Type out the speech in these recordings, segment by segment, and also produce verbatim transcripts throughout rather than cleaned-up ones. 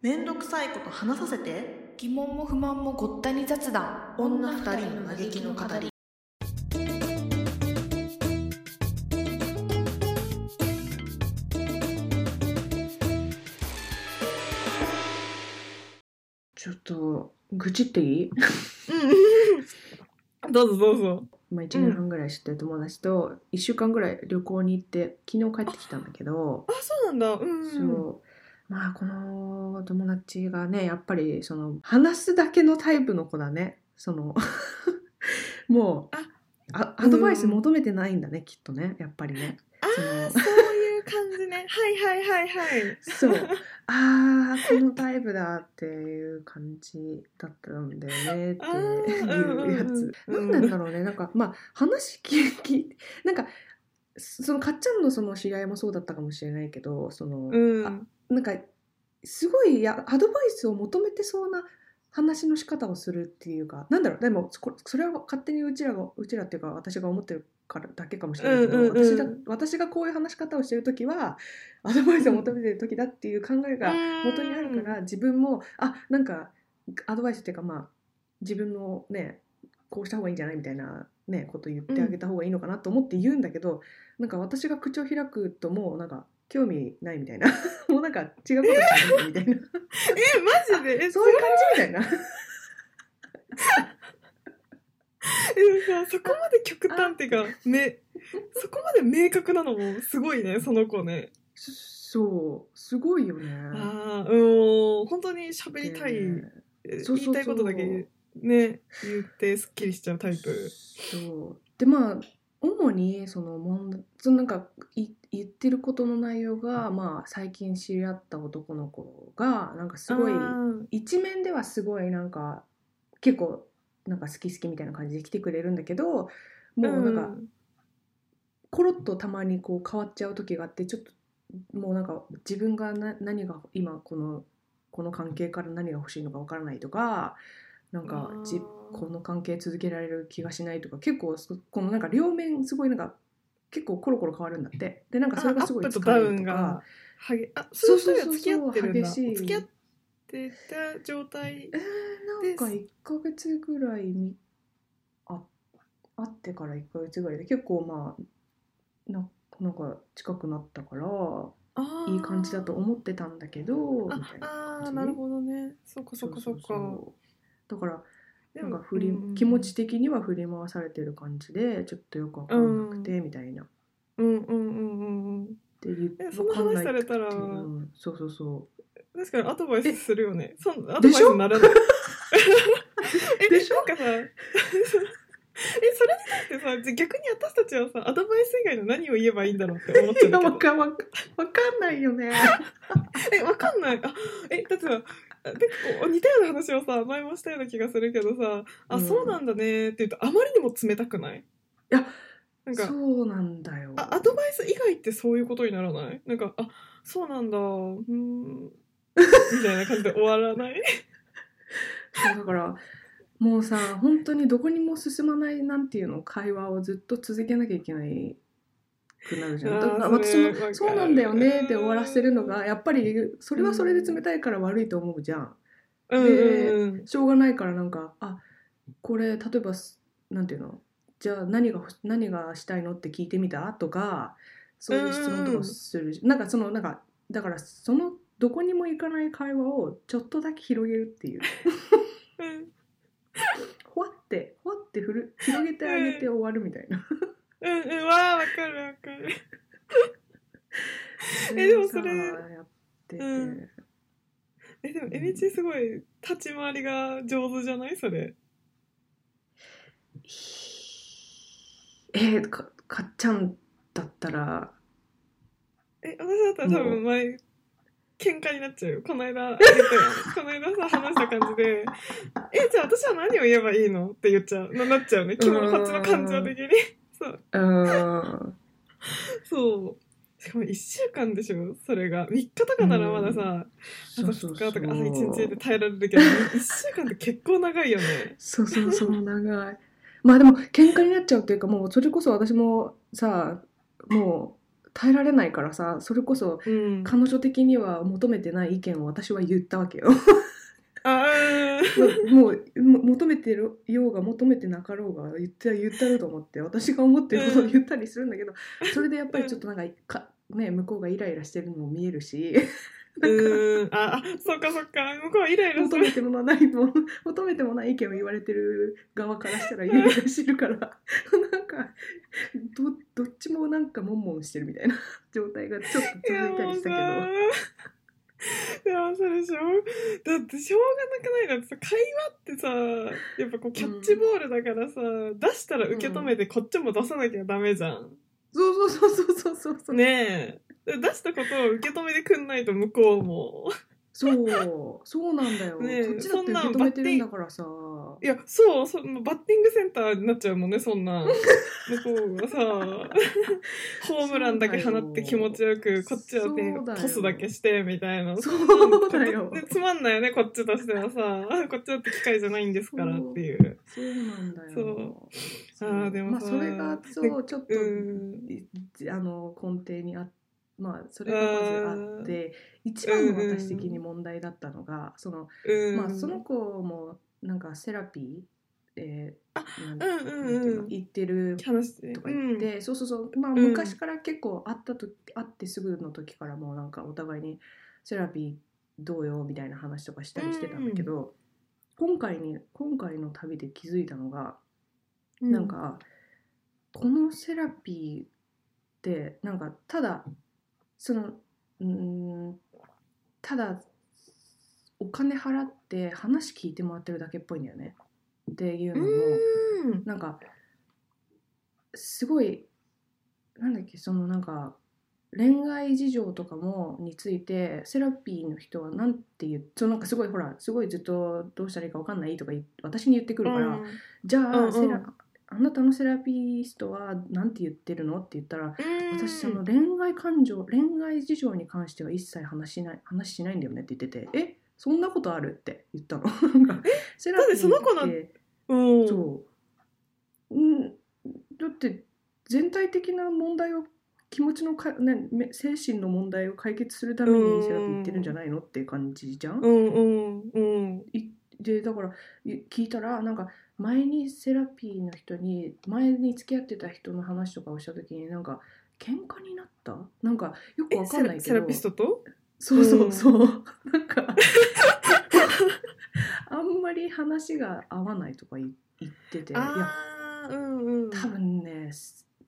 めんどくさいこと話させて、疑問も不満もごったに雑談、女二人の嘆きの語り。ちょっと愚痴っていい？どうぞどうぞ。まあ、いちねんはんぐらい知ってる友達といっしゅうかんぐらい旅行に行って昨日帰ってきたんだけど。あ、そうなんだ。うん。そう。まあこの友達がね、やっぱりその話すだけのタイプの子だね。そのもうあアドバイス求めてないんだね、うん、きっとね、やっぱりね。ああ、そういう感じね。はいはいはいはい。そう。ああ、このタイプだっていう感じだったんだよねっていうやつ。なんなんだろうね。なんかまあ話聞いてなんかそのかっちゃんのその知り合いもそうだったかもしれないけど、その、うん、あなんかすごいやアドバイスを求めてそうな話の仕方をするっていうか、なんだろう、でもそれは勝手にうちらがうちらっていうか私が思ってるからだけかもしれないけど、うんうんうん、私だ私がこういう話し方をしてるときはアドバイスを求めてるときだっていう考えが元にあるから、うん、自分もあなんかアドバイスっていうか、まあ自分のねこうした方がいいんじゃないみたいなねこと言ってあげた方がいいのかなと思って言うんだけど、うん、なんか私が口を開くともうなんか興味ないみたいなもうなんか違うことしてるみたいな、えー、えマジでえそういう感じみたいなえそこまで極端っていうかね、そこまで明確なのもすごいね、その子ね。そうすごいよね。ああ、うん、本当に喋りたい、ね、言いたいことだけね言ってすっきりしちゃうタイプ。そうでまあ主にその問そのなんかい言ってることの内容が、まあ、最近知り合った男の子がなんかすごい一面ではすごいなんか結構なんか好き好きみたいな感じで来てくれるんだけど、もうなんか、うん、コロッとたまにこう変わっちゃう時があって、ちょっともうなんか自分がな何が今このこの関係から何が欲しいのかわからないとか、なんかじこの関係続けられる気がしないとか、結構このなんか両面すごいなんか結構コロコロ変わるんだって。でなんかそれがすごい疲れるとか、アップとダウンがあそうそうそうそう、付き合ってるんだ、付き合ってた状態です。えー、なんかいっかげつぐらいにあ会ってからいっかげつぐらいで結構まあ な, なんか近くなったからいい感じだと思ってたんだけどみたいな感じ。ああなるほどね。そっかそっかそっか。そうそうそう、だからなんか振り、うん、気持ち的には振り回されてる感じでちょっとよく分かんなくて、うん、みたいな。うんうんうんうんうん。って言ってその話されたら、うん、そうそうそう。確かにアドバイスするよね。そアドバイスにならない。えでしょ？なんかさ、えそれに対してさ逆に私たちはさアドバイス以外の何を言えばいいんだろうって思っちゃうんだけど。わかんわかんないよね。えわかんない。あえだってさ。でこう似たような話をさ前もしたような気がするけどさ、あ、うん、そうなんだねって言うとあまりにも冷たくない？いやなんかそうなんだよ。あアドバイス以外ってそういうことにならない？なんかあそうなんだうーんみたいな感じで終わらないだからもうさ本当にどこにも進まないなんていうの会話をずっと続けなきゃいけないくなるじゃん。だから私もそうなんだよねって終わらせるのがやっぱりそれはそれで冷たいから悪いと思うじゃん。うん、でしょうがないからなんかあこれ例えばなんていうのじゃあ何が何がしたいのって聞いてみたとかそういう質問とかする、うん、なんかそのなんかだからそのどこにも行かない会話をちょっとだけ広げるっていう、うん、ほわってほわってふる広げてあげて終わるみたいな。うんうん、わあわかるわかるえでもそれやってて、うん、えでもえみちすごい立ち回りが上手じゃない？それえー、か, かっちゃんだったらえ私だったら多分前喧嘩になっちゃうよ。この間この間さ話した感じでえじゃあ私は何を言えばいいのって言っちゃうなっちゃうね。こっちの感情的にそう。うんそうしかもいっしゅうかんでしょ。それがみっかとかならまださ、うん、あとふつかとか朝いちにちで耐えられるけどいっしゅうかんって結構長いよね。そうそうそう長いまあでも喧嘩になっちゃうっていうかもうそれこそ私もさもう耐えられないからさ、それこそ彼女的には求めてない意見を私は言ったわけよもう求めてようが求めてなかろうが言って言ったると思って、私が思ってることを言ったりするんだけど、それでやっぱりちょっとなんか、かね、向こうがイライラしてるのも見えるしうん、あ、そっかそっか、向こうイライラする、求めてもないも求めてもない意見を言われてる側からしたらイライラしてるからなんか ど, どっちもなんかモンモンしてるみたいな状態がちょっと続いたりしたけどでもそれしょうだってしょうがなくないなってさ、会話ってさ、やっぱこうキャッチボールだからさ、うん、出したら受け止めてこっちも出さなきゃダメじゃん、うん、そうそうそうそうそうそうねえ、出したことを受け止めてくんないと向こうもそうそうなんだよ、ね、こっちだって受け止めてるんだからさ、いやそう、そのバッティングセンターになっちゃうもんね、そんな向こうがさホームランだけ放って気持ちよく、こっちはねトスだけしてみたいな、そうだよ、つまんないよねこっちとしてはさこっちだって機械じゃないんですからっていう、そうなんだよ、そうあでも、まあ、それがそうちょっと、うん、あの根底にあって、まあ、それがまずあって、一番の私的に問題だったのが、その、まあ、その子もなんかセラピー、えー、行ってるとか言って、そうそうそう、まあ、昔から結構会ったと、会ってすぐの時からもうなんかお互いにセラピーどうよみたいな話とかしたりしてたんだけど、今回に、今回の旅で気づいたのが、なんか、このセラピーってなんかただそのうーんただお金払って話聞いてもらってるだけっぽいんだよねっていうのも、うんなんかすごいなんだっけ、そのなんか恋愛事情とかもについてセラピーの人はなんて言う、そのなんかすごいほらすごいずっとどうしたらいいか分かんないとか私に言ってくるから、うん、じゃあ、うんうん、セラあなたのセラピストはなんて言ってるのって言ったら、私その恋愛感情、恋愛事情に関しては一切話しない、話しないんだよねって言ってて、えそんなことあるって言ったのセラピーってその子の、うん、そう、うん、だって全体的な問題を気持ちのか、ね、精神の問題を解決するためにセラピー言ってるんじゃないのって感じじゃん、うんうんうん、でだから聞いたらなんか前にセラピーの人に前に付き合ってた人の話とかをした時になんか喧嘩になったなんかよくわかんないけどセラピストとそうそうそう、うん、なんかあんまり話が合わないとか言ってて、いや、うんうん、多分ね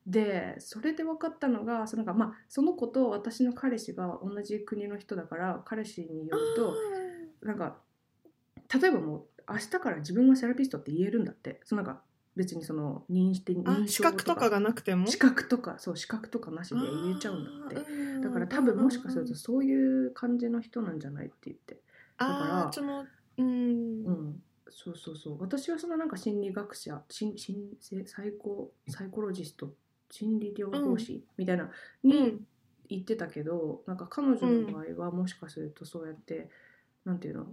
でそれで分かったのが そのか、まあ、その子と私の彼氏が同じ国の人だから彼氏によるとなんか例えばもう明日から自分はセラピストって言えるんだって、そのなんか別にその認識認証とか資格とかがなくても資格とかそう資格とかなしで言えちゃうんだって、だから多分もしかするとそういう感じの人なんじゃないって言って、だからあそのうん、うん、そうそうそう、私はそのなんか心理学者心心サイコサイコロジスト心理療法士みたいなに言ってたけど、うん、なんか彼女の場合はもしかするとそうやって、うん、なんていうの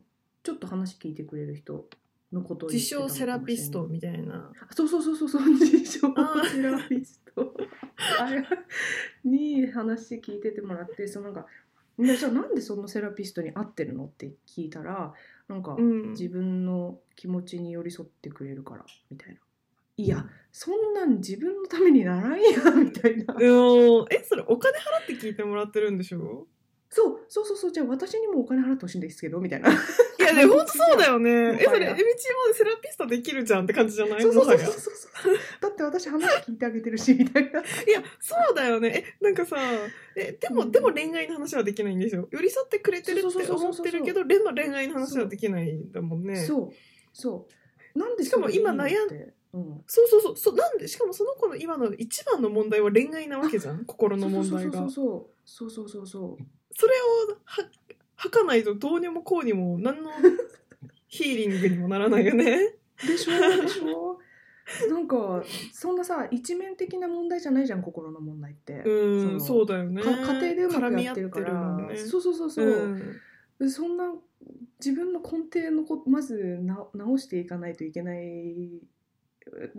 ちょっと話聞いてくれる人のことを言ってたのかもしれない、自称セラピストみたいな、そうそうそうそう自称セラピストに話聞いててもらって、そのなんかじゃあなんでそのセラピストに合ってるのって聞いたらなんか、うん、自分の気持ちに寄り添ってくれるからみたいな、いやそんなん自分のためにならんやみたいなえそれお金払って聞いてもらってるんでしょ、そうそうそうそう、じゃあ私にもお金払ってほしいんですけどみたいな、いやね本当そうだよねえそれえみちもセラピストできるじゃんって感じじゃない、そうそうそうそうそうだって私話聞いてあげてるしみたいないやそうだよねえなんかさえでも、うん、でも恋愛の話はできないんでしょ、寄り添ってくれてるって思ってるけど恋愛の話はできないんだもんね、そうそうなんでしかも今悩んでうん、そうそうそうそうなんでしかもその子の今の一番の問題は恋愛なわけじゃん心の問題がそうそうそうそうそうそうそうそれを吐かないとどうにもこうにも何のヒーリングにもならないよねでしょでしょなんかそんなさ一面的な問題じゃないじゃん心の問題って、うん そ, そうだよね家庭でうまくやってるから絡み合ってるもんね、そうそうそうそう、うんそんな自分の根底のこまずな直していかないといけない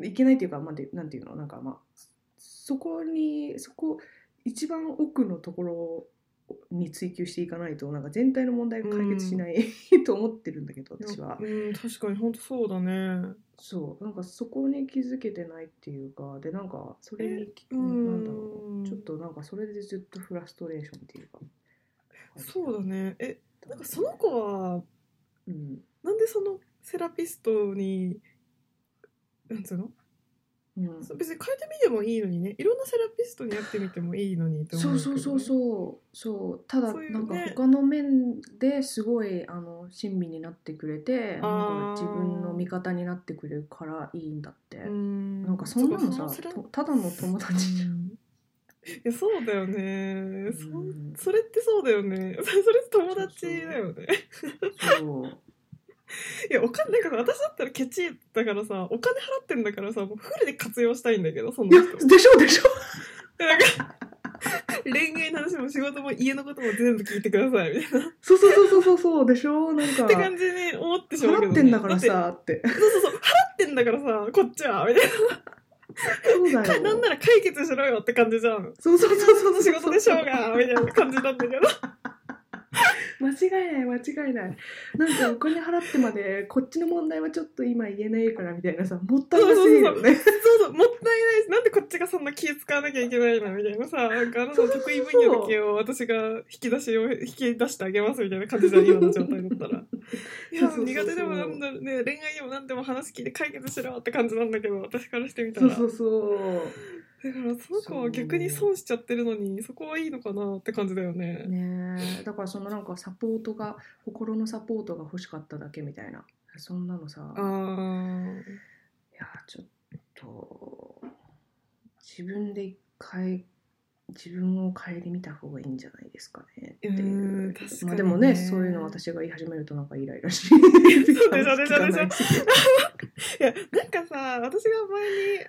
いけないというか、まあ、なんていうのなんかまあそこにそこ一番奥のところに追求していかないとなんか全体の問題が解決しない、うん、と思ってるんだけど私は、うん、確かに本当そうだね。そうなんかそこに気づけてないっていうかでなんかそれに、うん、なんだろうちょっとなんかそれでずっとフラストレーションっていうかそうだね。えなんかその子は、うん、なんでそのセラピストになんつうの、うん、別に変えてみてもいいのにねいろんなセラピストにやってみてもいいのにと思うけど、ね、そうそうそうそうただうう、ね、なんか他の面ですごいあの親身になってくれてなんか自分の味方になってくれるからいいんだってんなんかそんなのさただの友達じゃん。いやそうだよね そ, それってそうだよねそれ友達だよねそうそういやお金なんか私だったらケチだからさお金払ってんだからさもうフルで活用したいんだけどその人でしょでしょなんか恋愛の話も仕事も家のことも全部聞いてくださいみたいなそうそうそうそうそうでしょなんかって感じに思ってしまうけど、ね、払ってんだからさってそうそうそう払ってんだからさこっちはみたいなそうだよなんなら解決しろよって感じじゃんそうそうそうそう仕事でしょうがみたいな感じなんだけど間違いない間違いないなんかお金払ってまでこっちの問題はちょっと今言えないからみたいなさもったいなすぎるよねそうそうそうもったいないしなんでこっちがそんな気使わなきゃいけないのみたいなさなんかあなたの得意分野だけを私が引き出しを引き出してあげますみたいな感じじゃん今の状態だったらいや苦手でもなんだ、ね、恋愛でもなんでも話聞いて解決しろって感じなんだけど私からしてみたらそうそうそうだからその子は逆に損しちゃってるのに そ, そこはいいのかなって感じだよ ね, ねだからそのなんかサポートが心のサポートが欲しかっただけみたいなそんなのさあいやちょっと自分で変え自分を変えてみた方がいいんじゃないですかねっていう。確かにね。まあ、でもねそういうの私が言い始めるとなんかイライラしそうでしょでしょでしょでしょいやなんかさ私が前に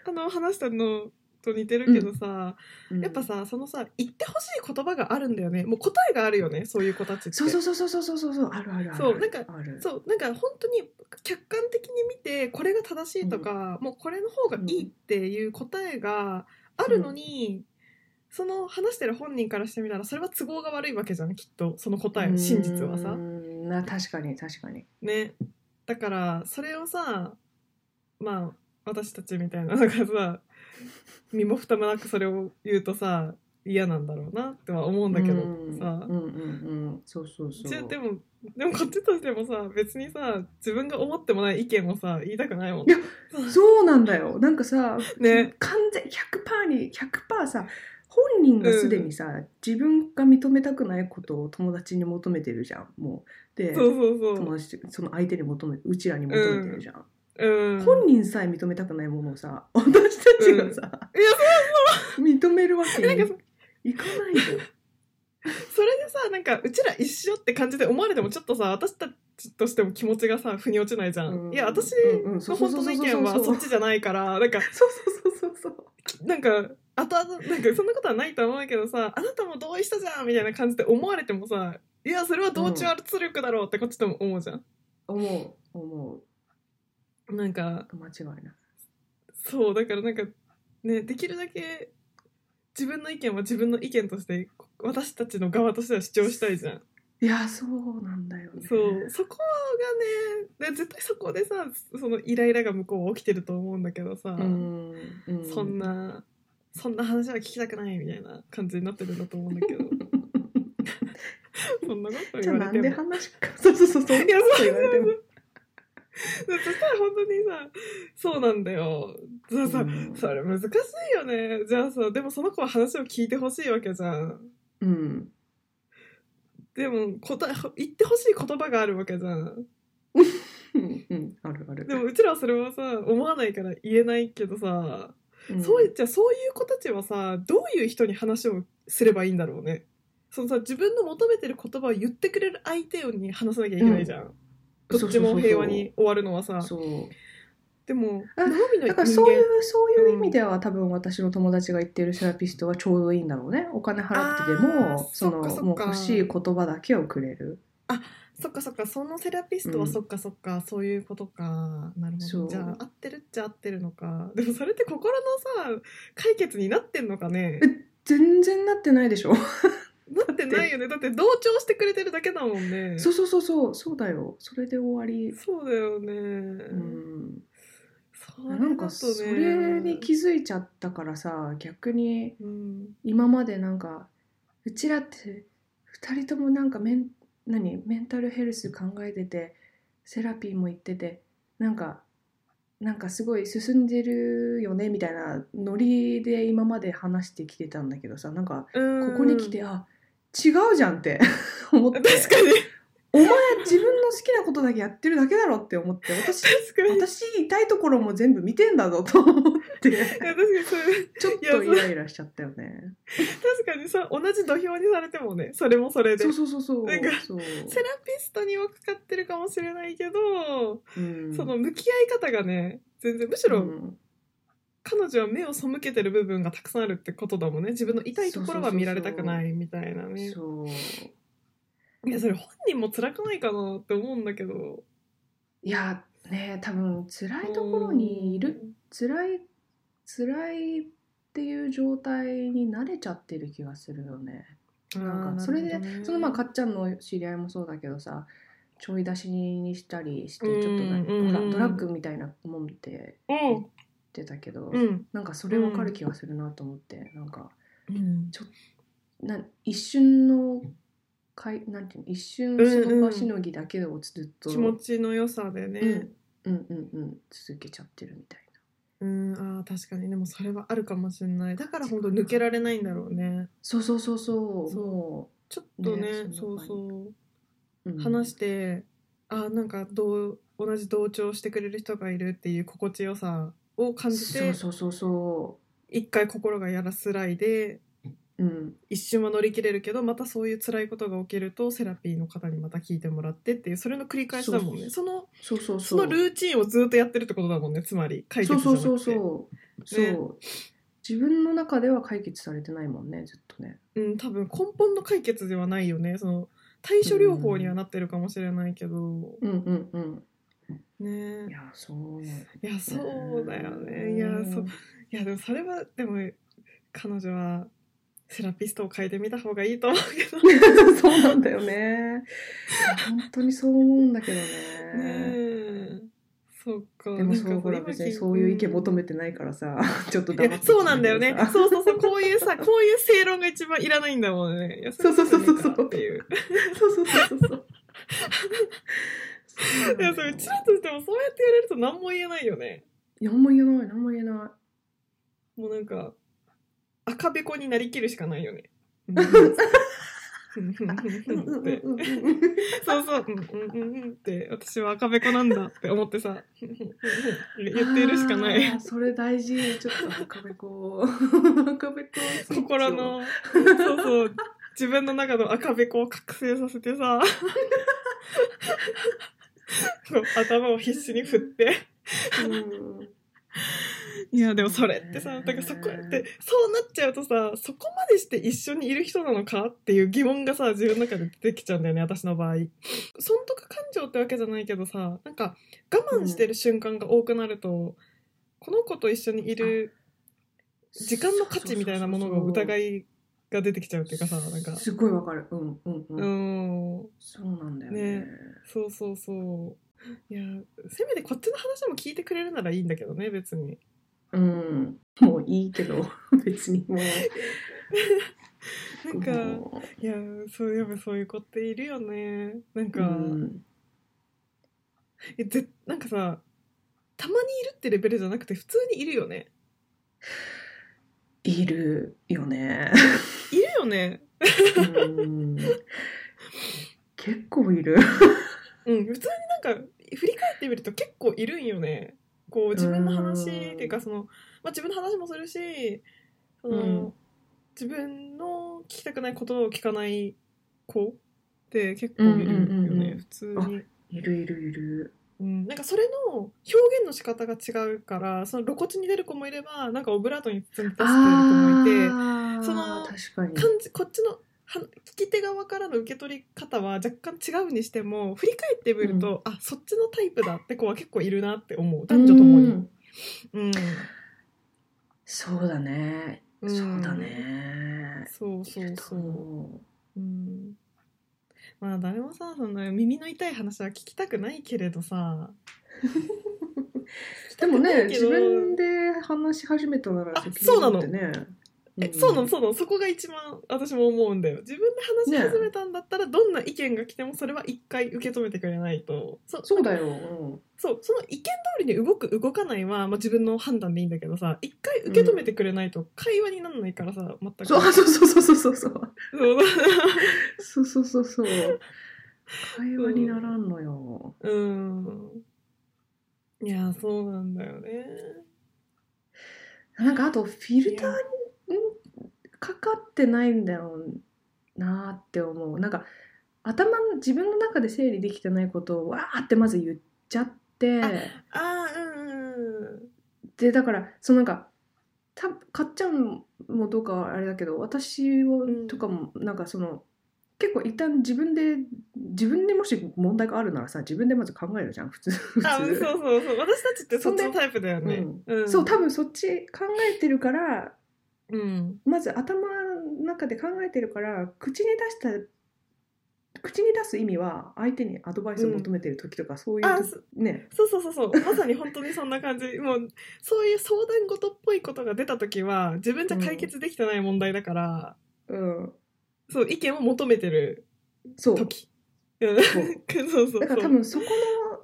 あの話したのと似てるけどさ、うん、やっぱさそのさ言ってほしい言葉があるんだよねもう答えがあるよねそういう子たちってそうそうそうそうそうそうあるあるあるそうなんかそうなんか本当に客観的に見てこれが正しいとか、うん、もうこれの方がいいっていう答えがあるのに、うん、その話してる本人からしてみたらそれは都合が悪いわけじゃんきっとその答え真実はさうんな確かに確かにねだからそれをさまあ私たちみたいななんかさ身も蓋もなくそれを言うとさ嫌なんだろうなっては思うんだけどさでもでもこっちとしてもさ別にさ自分が思ってもない意見をさ言いたくないもんねそうなんだよなんかさ、ね、完全 ひゃくパーセント に ひゃくパーセント さ本人がすでにさ、うん、自分が認めたくないことを友達に求めてるじゃんもうでそうそうそう友達その相手に求めうちらに求めてるじゃん、うんうん、本人さえ認めたくないものをさ私たちがさ、うん、いやそうそう認めるわけにいかないよそれでさなんかうちら一緒って感じで思われてもちょっとさ私たちとしても気持ちがさ腑に落ちないじゃん、うん、いや私の本当の意見はそっちじゃないからなんかそうそうそうそうそうなんかあとあとなんかそんなことはないと思うけどさあなたも同意したじゃんみたいな感じで思われてもさいやそれは同調圧力だろうってこっちとも思うじゃん、うん、思う思うなんか間違いないそうだからなんかねできるだけ自分の意見は自分の意見として私たちの側としては主張したいじゃんいやそうなんだよね そうそこがね絶対そこでさそのイライラが向こう起きてると思うんだけどさうんうんそんなそんな話は聞きたくないみたいな感じになってるんだと思うんだけどそんなこと言われてもじゃあなんで話しかそうそうそうそういやそう言われてもそしたら本当にさそうなんだよささ、うん、それ難しいよねじゃあさでもその子は話を聞いてほしいわけじゃん、うん、でも答え言ってほしい言葉があるわけじゃんうん、うん、あるあるでもうちらはそれはさ思わないから言えないけどさ、うん、そうじゃあそういう子たちはさどういう人に話をすればいいんだろうねそのさ自分の求めてる言葉を言ってくれる相手に話さなきゃいけないじゃん、うんどっちも平和に終わるのはさそうそうそうそうでもだからそういうそういう意味では、うん、多分私の友達が言ってるセラピストはちょうどいいんだろうねお金払ってでもそのもう欲しい言葉だけをくれるあそっかそっかそのセラピストはそっかそっか、うん、そういうことかなるほどじゃあ合ってるっちゃ合ってるのかでもそれって心のさ解決になってんのかね全然なってないでしょ。なってないよね。だって同調してくれてるだけだもんね。そうそうそうそう、そうだよ。それで終わり。そうだよね。うん。それだとね、なんかそれに気づいちゃったからさ、逆に今までなんか、うん、うちらってふたりともなんかメン、何メンタルヘルス考えててセラピーも行っててなんか。なんかすごい進んでるよねみたいなノリで今まで話してきてたんだけどさ、なんかここに来てあ違うじゃんって思って、確かにお前自分の好きなことだけやってるだけだろって思って、私私痛いところも全部見てんだぞと思って、いや確かにそれちょっとイライラしちゃったよね。確かにさ、同じ土俵にされてもね、それもそれで、そうそうそうそう、なんかそうセラピストにはかかってるかもしれないけど、うん、その向き合い方がね、全然むしろ、うん、彼女は目を背けてる部分がたくさんあるってことだもんね。自分の痛いところは見られたくないみたいなね。そうそうそうそう、いやそれ本人も辛くないかなって思うんだけど、いやね、多分辛いところにいる、辛い辛いっていう状態に慣れちゃってる気がするよね。なんかそれで、ね、そのまあかっちゃんの知り合いもそうだけどさ、ちょい出しにしたりしてちょっとなんか、うんうん、ドラッグみたいなもんって言ってたけど、うん、なんかそれ分かる気がするなと思って、うん、なんかちょな一瞬のかいなんていうの、一瞬その場しのぎだけをずっと、うんうん、気持ちの良さでね、うん、うんうんうん続けちゃってるみたいな。うん、あ確かにでもそれはあるかもしれない。だから本当抜けられないんだろうね。そうそうそうそう。もうちょっとね、ねそうそう、うん、話してあなんか同同じ同調してくれる人がいるっていう心地よさを感じて、そうそうそうそう。一回心がやらすらいで。うん、一瞬は乗り切れるけど、またそういう辛いことが起きるとセラピーの方にまた聞いてもらってっていう、それの繰り返しだもんね。そのそのルーチンをずっとやってるってことだもんね。つまり解決じゃなくて、そうそうそうそう、ね、そう自分の中では解決されてないもんね、ずっとね。うん、多分根本の解決ではないよね。その対処療法にはなってるかもしれないけど、うんうんうんね、いやそういやそうだよね。いやそういやでもそれはでも彼女はセラピストを変えてみた方がいいと思うけどそうなんだよね本当にそう思うんだけど ね, ねそっか。でもそうほら別にそういう意見求めてないからさちょっと黙ってそうなんだよねそうそうそうこういうさこういう正論が一番いらないんだもんね。いやそうそうそうそうそうっていうそうそうそうそういやそれうちらとしてもそうやって言われると何も言えないよね。何も言えない何も言えない。もうなんか赤べこになりきるしかないよね。そうそう、うんうんうんって私は赤べこなんだって思ってさ言っているしかない。それ大事。ちょっと赤べこ、赤べこ心のそうそう自分の中の赤べこを覚醒させてさ頭を必死に振って。うんいやでもそれってさ、だからそこってそうなっちゃうとさ、そこまでして一緒にいる人なのかっていう疑問がさ自分の中で出てきちゃうんだよね、私の場合。損得感情ってわけじゃないけどさ、なんか我慢してる瞬間が多くなると、うん、この子と一緒にいる時間の価値みたいなものが疑いが出てきちゃうっていうかさ、なんかすごいわかる。うんうんうん。うんそうなんだよね。ねそうそうそう。いやせめてこっちの話も聞いてくれるならいいんだけどね、別に。うん、もういいけど別にもうなんかいやそうやっぱそういう子っているよね。なんか、うん、えぜなんかさたまにいるってレベルじゃなくて普通にいるよね。いるよねいるよねうん結構いるうん普通になんか振り返ってみると結構いるんよね。こう自分の話っていうかその、まあ、自分の話もするしその、うん、自分の聞きたくない言葉を聞かない子って結構いるよね、うんうんうん、普通にいるいるいる、うん、なんかそれの表現の仕方が違うからその露骨に出る子もいればなんかオブラートに包み出してる子もいてその感じこっちのは聞き手側からの受け取り方は若干違うにしても振り返ってみると、うん、あそっちのタイプだって子は結構いるなって思う、男女ともに。うん、うん、そうだね。うん、そうだね。そうそうそう。うん、まあ誰もさ、そんな耳の痛い話は聞きたくないけれどさ。でもね、自分で話し始めたなら責任を持ってね。え、そうなのそうなの、そこが一番私も思うんだよ。自分で話し始めたんだったら、ね、どんな意見が来てもそれは一回受け止めてくれないと。 そ, そうだよ、うん、そうその意見通りに動く動かないは、まあ、自分の判断でいいんだけどさ、一回受け止めてくれないと会話にならないからさ、全く、うん、そうそうそうそうそうそうそうそうそうそう会話にならんのよ。うん、うん、いやそうなんだよね。なんかあとフィルターにかかってないんだろうなって思う。なんか頭の自分の中で整理できてないことをわーってまず言っちゃって、ああ、うんうん、でだからそのなんかたかっちゃんもどうかあれだけど、私をとかもなんかその、うん、結構一旦自分で自分でもし問題があるならさ自分でまず考えるじゃん普通。普通あ、そうそうそう、私たちってそっちのタイプだよね。うんうん、そう多分そっち考えてるから。うん、まず頭の中で考えてるから口に出した口に出す意味は相手にアドバイスを求めてる時とか、うん、そういう時ね、そうそうそうそうまさに本当にそんな感じもうそういう相談事っぽいことが出た時は自分じゃ解決できてない問題だから、うんうん、そう意見を求めてる時そうそうそうだから多分そこ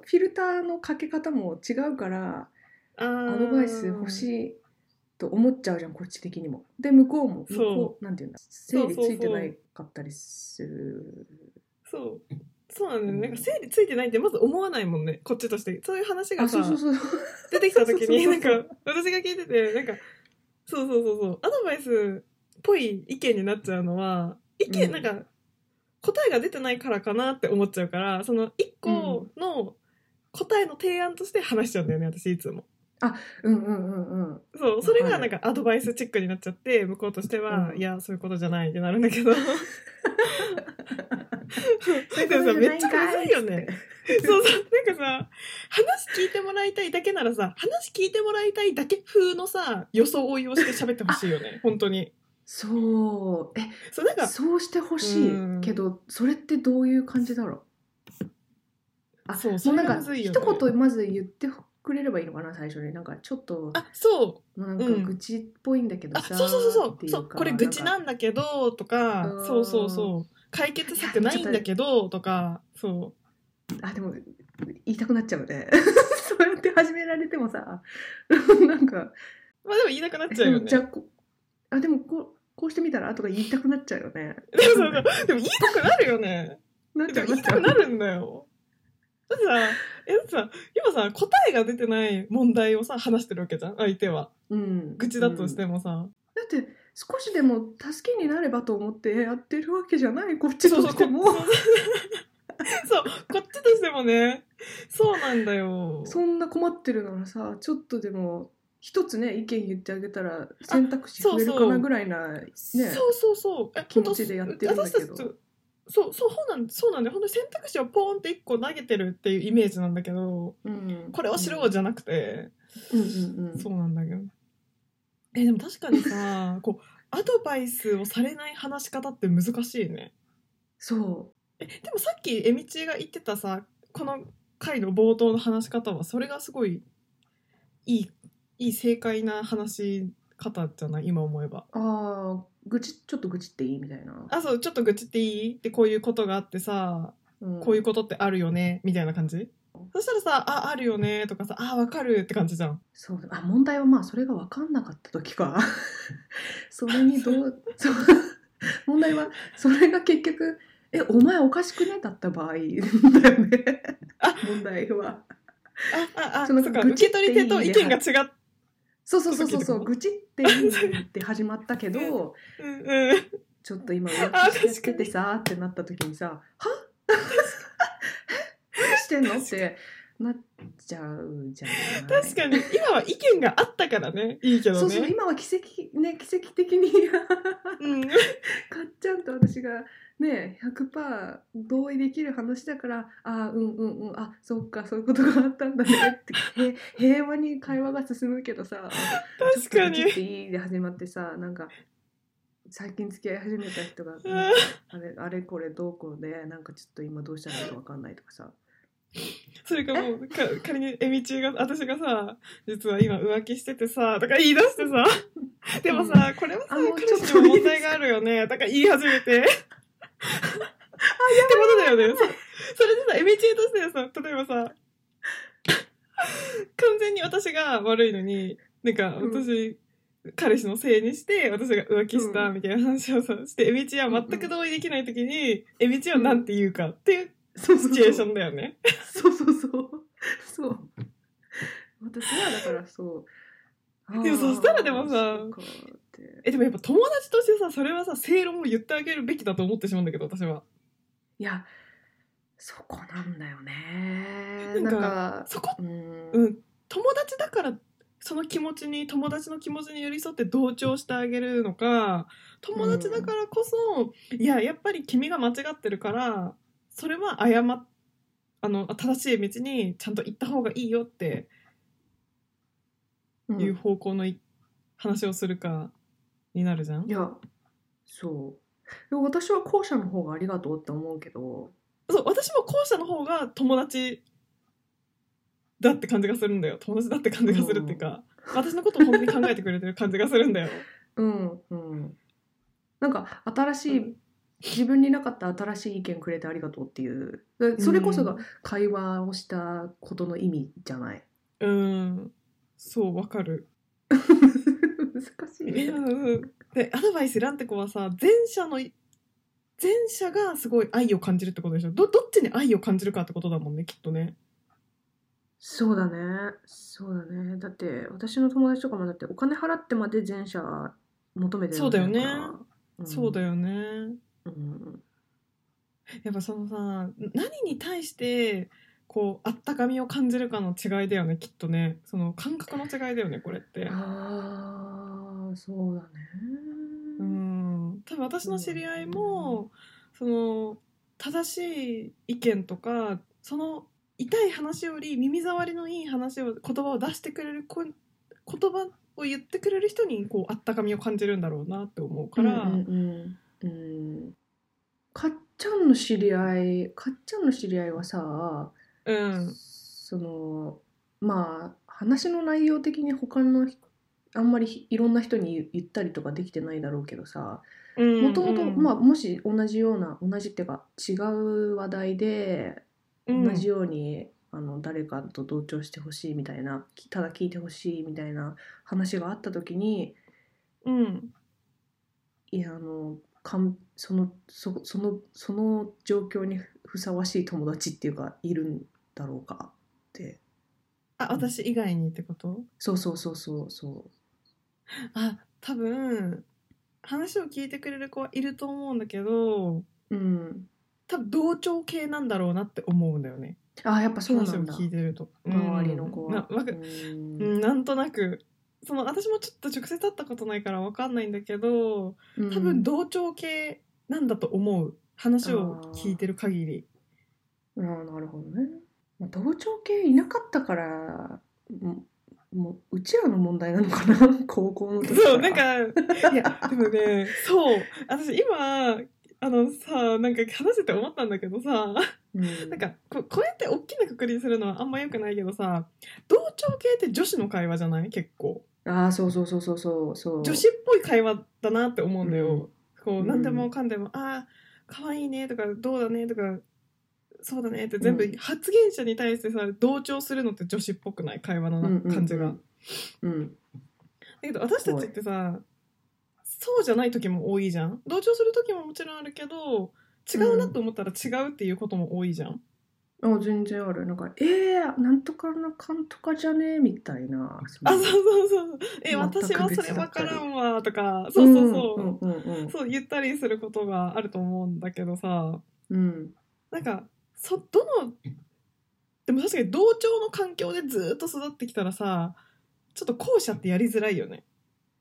のフィルターのかけ方も違うからアドバイス欲しいと思っちゃうじゃんこっち的にも。で向こうも向こうなんていうんだ整理ついてないかったりする。そうそうなんだよね、うん、なんか整理ついてないってまず思わないもんねこっちとして。そういう話がさそうそうそう出てきた時になんか私が聞いててなんかそうそうそうそうアドバイスっぽい意見になっちゃうのは意見、うん、なんか答えが出てないからかなって思っちゃうからその一個の答えの提案として話しちゃうんだよね私いつも。あ、うんうんうんうん。そう、それがなんかアドバイスチックになっちゃって、はい、向こうとしては、うん、いやそういうことじゃないってなるんだけど。なんかさめっちゃむずいよね。そうそうなんかさ話聞いてもらいたいだけならさ話聞いてもらいたいだけ風のさ装いをして喋ってほしいよね本当に。そうえそうなんかそうしてほしいけどそれってどういう感じだろう。あそうそうなんか一言まず言ってくれればいいのかな最初に。なんかちょっとあそうなんか愚痴っぽいんだけどさ、うん、そうそうそうそうっていうかそうこれ愚痴なんだけどとかそうそうそう解決策ないんだけどとかそうあでも言いたくなっちゃうねそうやって始められてもさなんかまあでも言いたくなっちゃうよね。じゃあでもこうこうしてみたらとか言いたくなっちゃうよねそうそうそうでも言いたくなるよねなんか言いたくなるんだよだってさ、え、だってさ、今さ、答えが出てない問題をさ、話してるわけじゃん、相手は。うん。愚痴だとしてもさ。うん、だって、少しでも助けになればと思ってやってるわけじゃない、こっちとしても。そう、そう、そう、こっちとしてもね。そうなんだよ。そんな困ってるならさ、ちょっとでも、一つね、意見言ってあげたら、選択肢増えるかなぐらいな、ね。そうそうそう。気持ちでやってるんだけど。そう、そう、そうなんで本当に選択肢をポーンって一個投げてるっていうイメージなんだけど、うん、これを知ろうじゃなくて、うんうん、そうなんだけどえでも確かにさこうアドバイスをされない話し方って難しいね。そうえでもさっきえみちが言ってたさこの回の冒頭の話し方はそれがすごいいい、いい正解な話方じゃない今思えば。ああ愚痴ちょっと愚痴っていいみたいな。あそうちょっと愚痴っていいってこういうことがあってさ、うん、こういうことってあるよねみたいな感じ。そしたらさああるよねとかさあわかるって感じじゃん。そうあ問題はまあそれが分かんなかった時かそれにどうそう問題はそれが結局えお前おかしくねだった場合だよね問題はあああそのそうか受け取り手と意見が違ってそうそうそうそう愚痴って言って始まったけどうん、うん、ちょっと今浮気しててさってなった時にさは何してんのってなっちゃうじゃん。確かに今は意見があったからねいいけどね。そうそう今は奇跡ね奇跡的にかっちゃんと私がね、 ひゃくパーセント 同意できる話だから、ああうんうんうん、あそっかそういうことがあったんだねって、平和に会話が進むけどさ、確かにちょっと切っていいで始まってさ、なんか最近付き合い始めた人があれ、 あれこれどうこうで、なんかちょっと今どうしたらいいか分かんないとかさ。それかもうか仮にエミ中が私がさ、実は今浮気しててさとか言い出してさ、でもさ、うん、これはさ彼氏にも問題があるよねとか言い始めてってことだよね。 そ, それでさ、エミ中としてさ、例えばさ完全に私が悪いのに、なんか私、うん、彼氏のせいにして私が浮気したみたいな話をさして、エミ中は全く同意できないときに、うん、エミ中はなんて言うかっていうシチュエーションだよね。そうそうそうそう、私はだからそう。でもそしたらでもさ、えでもやっぱ友達としてさ、それはさ正論を言ってあげるべきだと思ってしまうんだけど、私は。いやそこなんだよね。なんか、なんかそこ、うん、うん、友達だからその気持ちに、友達の気持ちに寄り添って同調してあげるのか、友達だからこそ、うん、いややっぱり君が間違ってるからそれは謝っあの正しい道にちゃんと行った方がいいよっていう方向の、うん、話をするかになるじゃん。いやそうでも私は後者の方がありがとうって思うけど、そう私も後者の方が友達だって感じがするんだよ。友達だって感じがするっていうか、うん、私のことを本当に考えてくれてる感じがするんだよ。うんうん、なんか新しい、うん自分になかった新しい意見くれてありがとうっていう、それこそが会話をしたことの意味じゃない。うん、そうわかる。難しいね。でアドバイスなんて子はさ、前者の前者がすごい愛を感じるってことでしょ。 ど, どっちに愛を感じるかってことだもんね、きっとね。そうだね、そうだね。だって私の友達とかもだってお金払ってまで前者求めてるんだから。そうだよね、うん、そうだよね。うん、やっぱそのさ、何に対してこうあったかみを感じるかの違いだよね、きっとね。その感覚の違いだよね、これって。ああそうだね。うん、多分私の知り合いも、その正しい意見とか、その痛い話より耳障りのいい話を、言葉を出してくれる子、言葉を言ってくれる人にこうあったかみを感じるんだろうなって思うから。うんうんうんうん、かっちゃんの知り合いかっちゃんの知り合いはさ、うん、そのまあ話の内容的に他のあんまりいろんな人に言ったりとかできてないだろうけどさ、もともともし同じような同じっていうか違う話題で同じように、うん、あの誰かと同調してほしいみたいな、ただ聞いてほしいみたいな話があった時に、うん、いやあのかんそのそそのその状況にふさわしい友達っていうかいるんだろうかって。あ、私以外にってこと？そうそうそうそうそう。あ、多分話を聞いてくれる子はいると思うんだけど、うん、多分同調系なんだろうなって思うんだよね。あ、やっぱそうなんだ。話を聞いてると周りの子は、うん、な, うんなんとなく。その私もちょっと直接会ったことないから分かんないんだけど、多分同調系なんだと思う、話を聞いてる限り。ああなるほどね。同調系いなかったからもううちらの問題なのかな、高校の時から。そうなんかいやでもねそう私今あのさ、なんか話して思ったんだけどさ、うん、なんか こ, こうやって大きな括りにするのはあんま良くないけどさ、同調系って女子の会話じゃない？結構。ああそうそうそうそうそうそう。女子っぽい会話だなって思うんだよ。うん、こう何でもかんでも、うん、ああ可愛いねとかどうだねとかそうだねって全部発言者に対してさ、うん、同調するのって女子っぽくない？会話の感じが。うん、うんうん。だけど私たちってさ。そうじゃない時も多いじゃん。同調する時ももちろんあるけど、違うなと思ったら違うっていうことも多いじゃん。うん、あ全然ある。なんかえー、なんとかなかんとかじゃねえみたいな。あそうそうそう。え私はそれ分からんわとか、そうそうそう、うんうんうんうん、そう言ったりすることがあると思うんだけどさ、うん、なんかそどのでも確かに同調の環境でずっと育ってきたらさ、ちょっと後者ってやりづらいよね。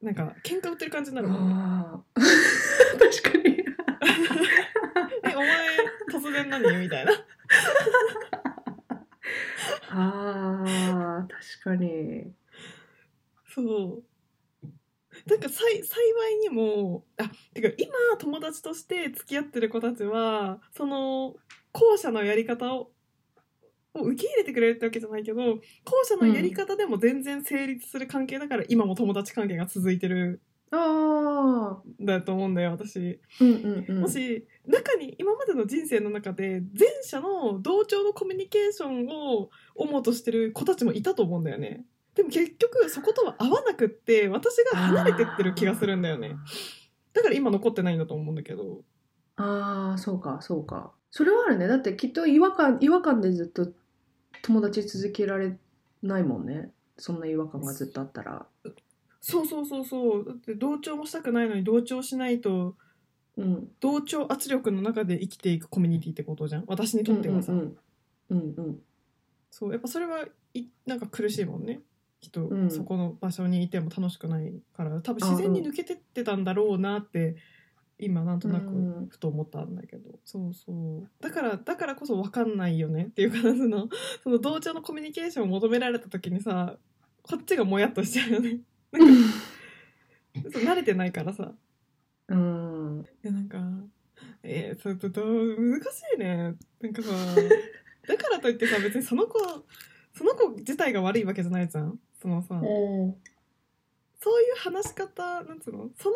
なんか喧嘩売ってる感じになるもんね。確かに何みたいなあー確かにそうなんか幸いにもあてか今友達として付き合ってる子たちはその後者のやり方を受け入れてくれるってわけじゃないけど後者のやり方でも全然成立する関係だから、うん、今も友達関係が続いてるあだと思うんだよ私、うんうんうん、もし中に今までの人生の中で前者の同調のコミュニケーションを思うとしてる子たちもいたと思うんだよね。でも結局そことは合わなくって私が離れてってる気がするんだよね。だから今残ってないんだと思うんだけど。ああそうかそうかそれはあるね。だってきっと違和感違和感でずっと友達続けられないもんね。そんな違和感がずっとあったらそうそうそうそうだって同調もしたくないのに同調しないと、うん、同調圧力の中で生きていくコミュニティってことじゃん私にとってはさ、うんうんうんうんうん、そうやっぱそれはいなんか苦しいもんねきっと、うん、そこの場所にいても楽しくないから多分自然に抜けてってたんだろうなって今なんとなくふと思ったんだけど、うん、そうそうだからだからこそ分かんないよねっていう感じのその同調のコミュニケーションを求められた時にさこっちがもやっとしちゃうよね慣れてないからさうんいやなんかえー、それと難しいねなんかさだからといってさ別にその子その子自体が悪いわけじゃないじゃんそのさ、えー、そういう話し方なんつうのその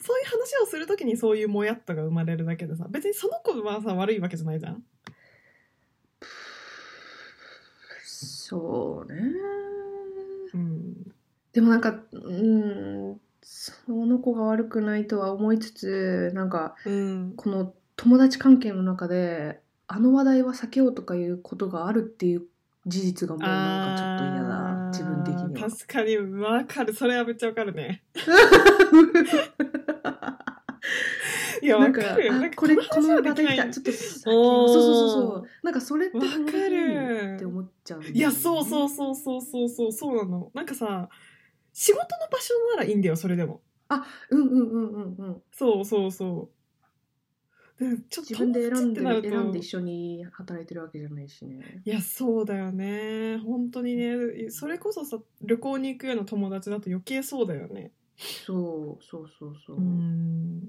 そういう話をするときにそういうもやっとが生まれるだけでさ別にその子はさ悪いわけじゃないじゃんそうね、うん、でもなんか、うん、その子が悪くないとは思いつつなんか、うん、この友達関係の中であの話題は避けようとかいうことがあるっていう事実がもうなんかちょっと嫌だ自分的には確かにわかるそれはめっちゃわかるねいやわかるなんかこれこの話できたちょっとそうそうそうなんかそれってわかるって思っちゃう、ね、いやそうそうそうそうそうそうそうなのなんかさ仕事の場所ならいいんだよそれでもあうんうんうんうんうんそうそうそうでちょっと自分で選んで選んで一緒に働いてるわけじゃないしねいやそうだよね本当にねそれこそさ旅行に行くような友達だと余計そうだよねそうそうそうそううん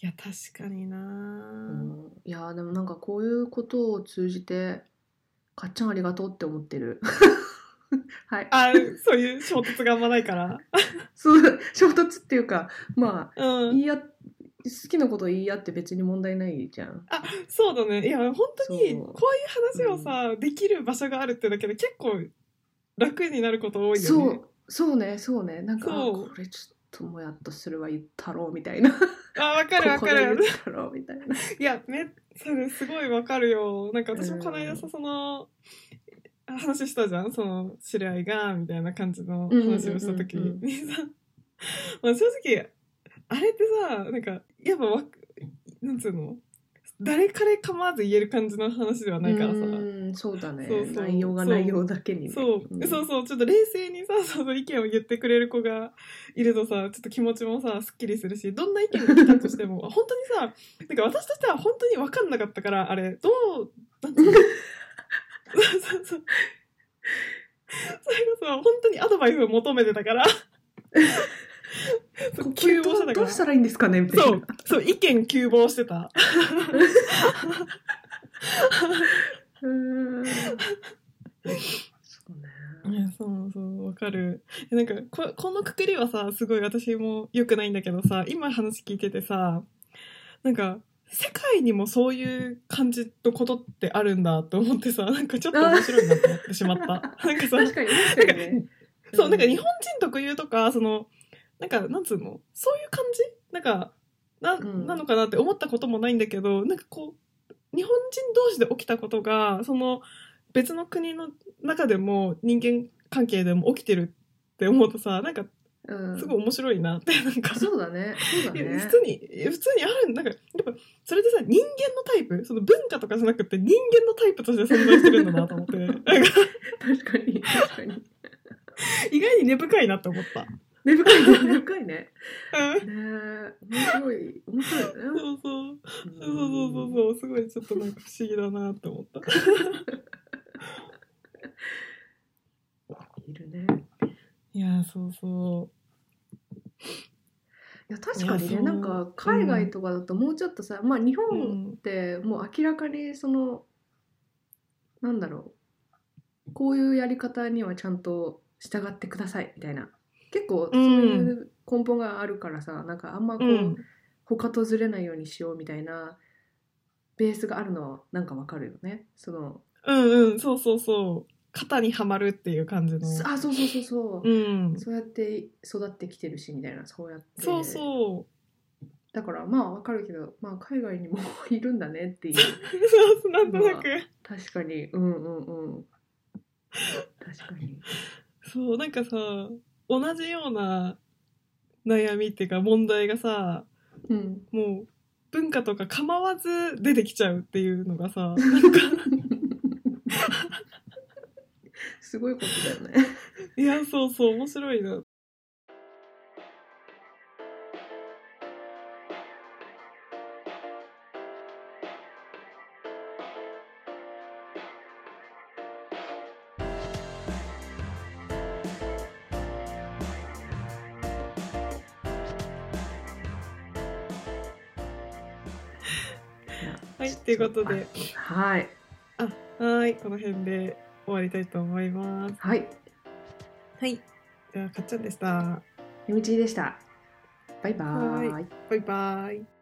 いや確かにな、うん、いやでもなんかこういうことを通じてかっちゃんありがとうって思ってるはいあそういう衝突があんまないからそう衝突っていうかまあ、うん、言い合好きなこと言い合って別に問題ないじゃんあそうだねいや本当にこういう話をさ、うん、できる場所があるってだけで結構楽になること多いよねそうそうねそうねなんかこれちょっとともやっとするは言ったろうみたいなあ分かる分かるここで言ったろうみたいないやねそれすごい分かるよなんか私もこの間さその話したじゃんその知り合いがみたいな感じの話をした時にさまあ正直あれってさなんかやっぱわなんつうの誰彼構わず言える感じの話ではないからさうんそうだねそうそう内容が内容だけに、ね、そう、うん、そうそうちょっと冷静にさその意見を言ってくれる子がいるとさちょっと気持ちもさすっきりするしどんな意見が来たとしても本当にさなんか私としては本当に分かんなかったからあれどうなんていうのそうそうそうそれこそ本当にアドバイスを求めてたからそう急防してたからどうしたらいいんですかねみたいなそうそう意見急防してたうーんそうねいやそうそうわかるなんか こ, このくくりはさすごい私も良くないんだけどさ今話聞いててさなんか世界にもそういう感じのことってあるんだと思ってさなんかちょっと面白いなと思ってしまったなんかさ確かに確かにねそうなんか日本人特有とかそのなんかなんつうのそういう感じなんか な,、うん、なのかなって思ったこともないんだけどなんかこう日本人同士で起きたことがその別の国の中でも人間関係でも起きてるって思うとさなんかすごい面白いなってなんか、うん、そうだねそうだね普通に普通にあるなんかやっぱそれでさ人間のタイプその文化とかじゃなくて人間のタイプとして存在してるんだなと思って確かに確かに意外に根深いなって思った根深いね、根深いね。うん、ね、面白い、面白いね。そうそう、そうそうそうそう、すごいちょっとなんか不思議だなって思った。いるね。いや、そうそう。いや確かにね、なんか海外とかだともうちょっとさ、うん、まあ日本ってもう明らかにその、うん、なんだろう、こういうやり方にはちゃんと従ってくださいみたいな。結構そういう根本があるからさ、うん、なんかあんまこう、うん、他とずれないようにしようみたいなベースがあるのはなんかわかるよね。そのうんうん、そうそうそう、型にはまるっていう感じの、あ、そうそうそうそう、うん、そうやって育ってきてるしみたいな、そうやってそうそう、だからまあわかるけど、まあ海外にもいるんだねっていうそうなんとなく、まあ、確かに、うんうんうん確かにそう、なんかさ、同じような悩みっていうか問題がさ、うん、もう文化とか構わず出てきちゃうっていうのがさ、なんかすごいことだよね。いや、そうそう、面白いな。はい、ということで、はい、あ、はい、この辺で終わりたいと思います。はい、はい、ではかっちゃんでした。ゆみちぃでした。バイバーイ。バイバーイ。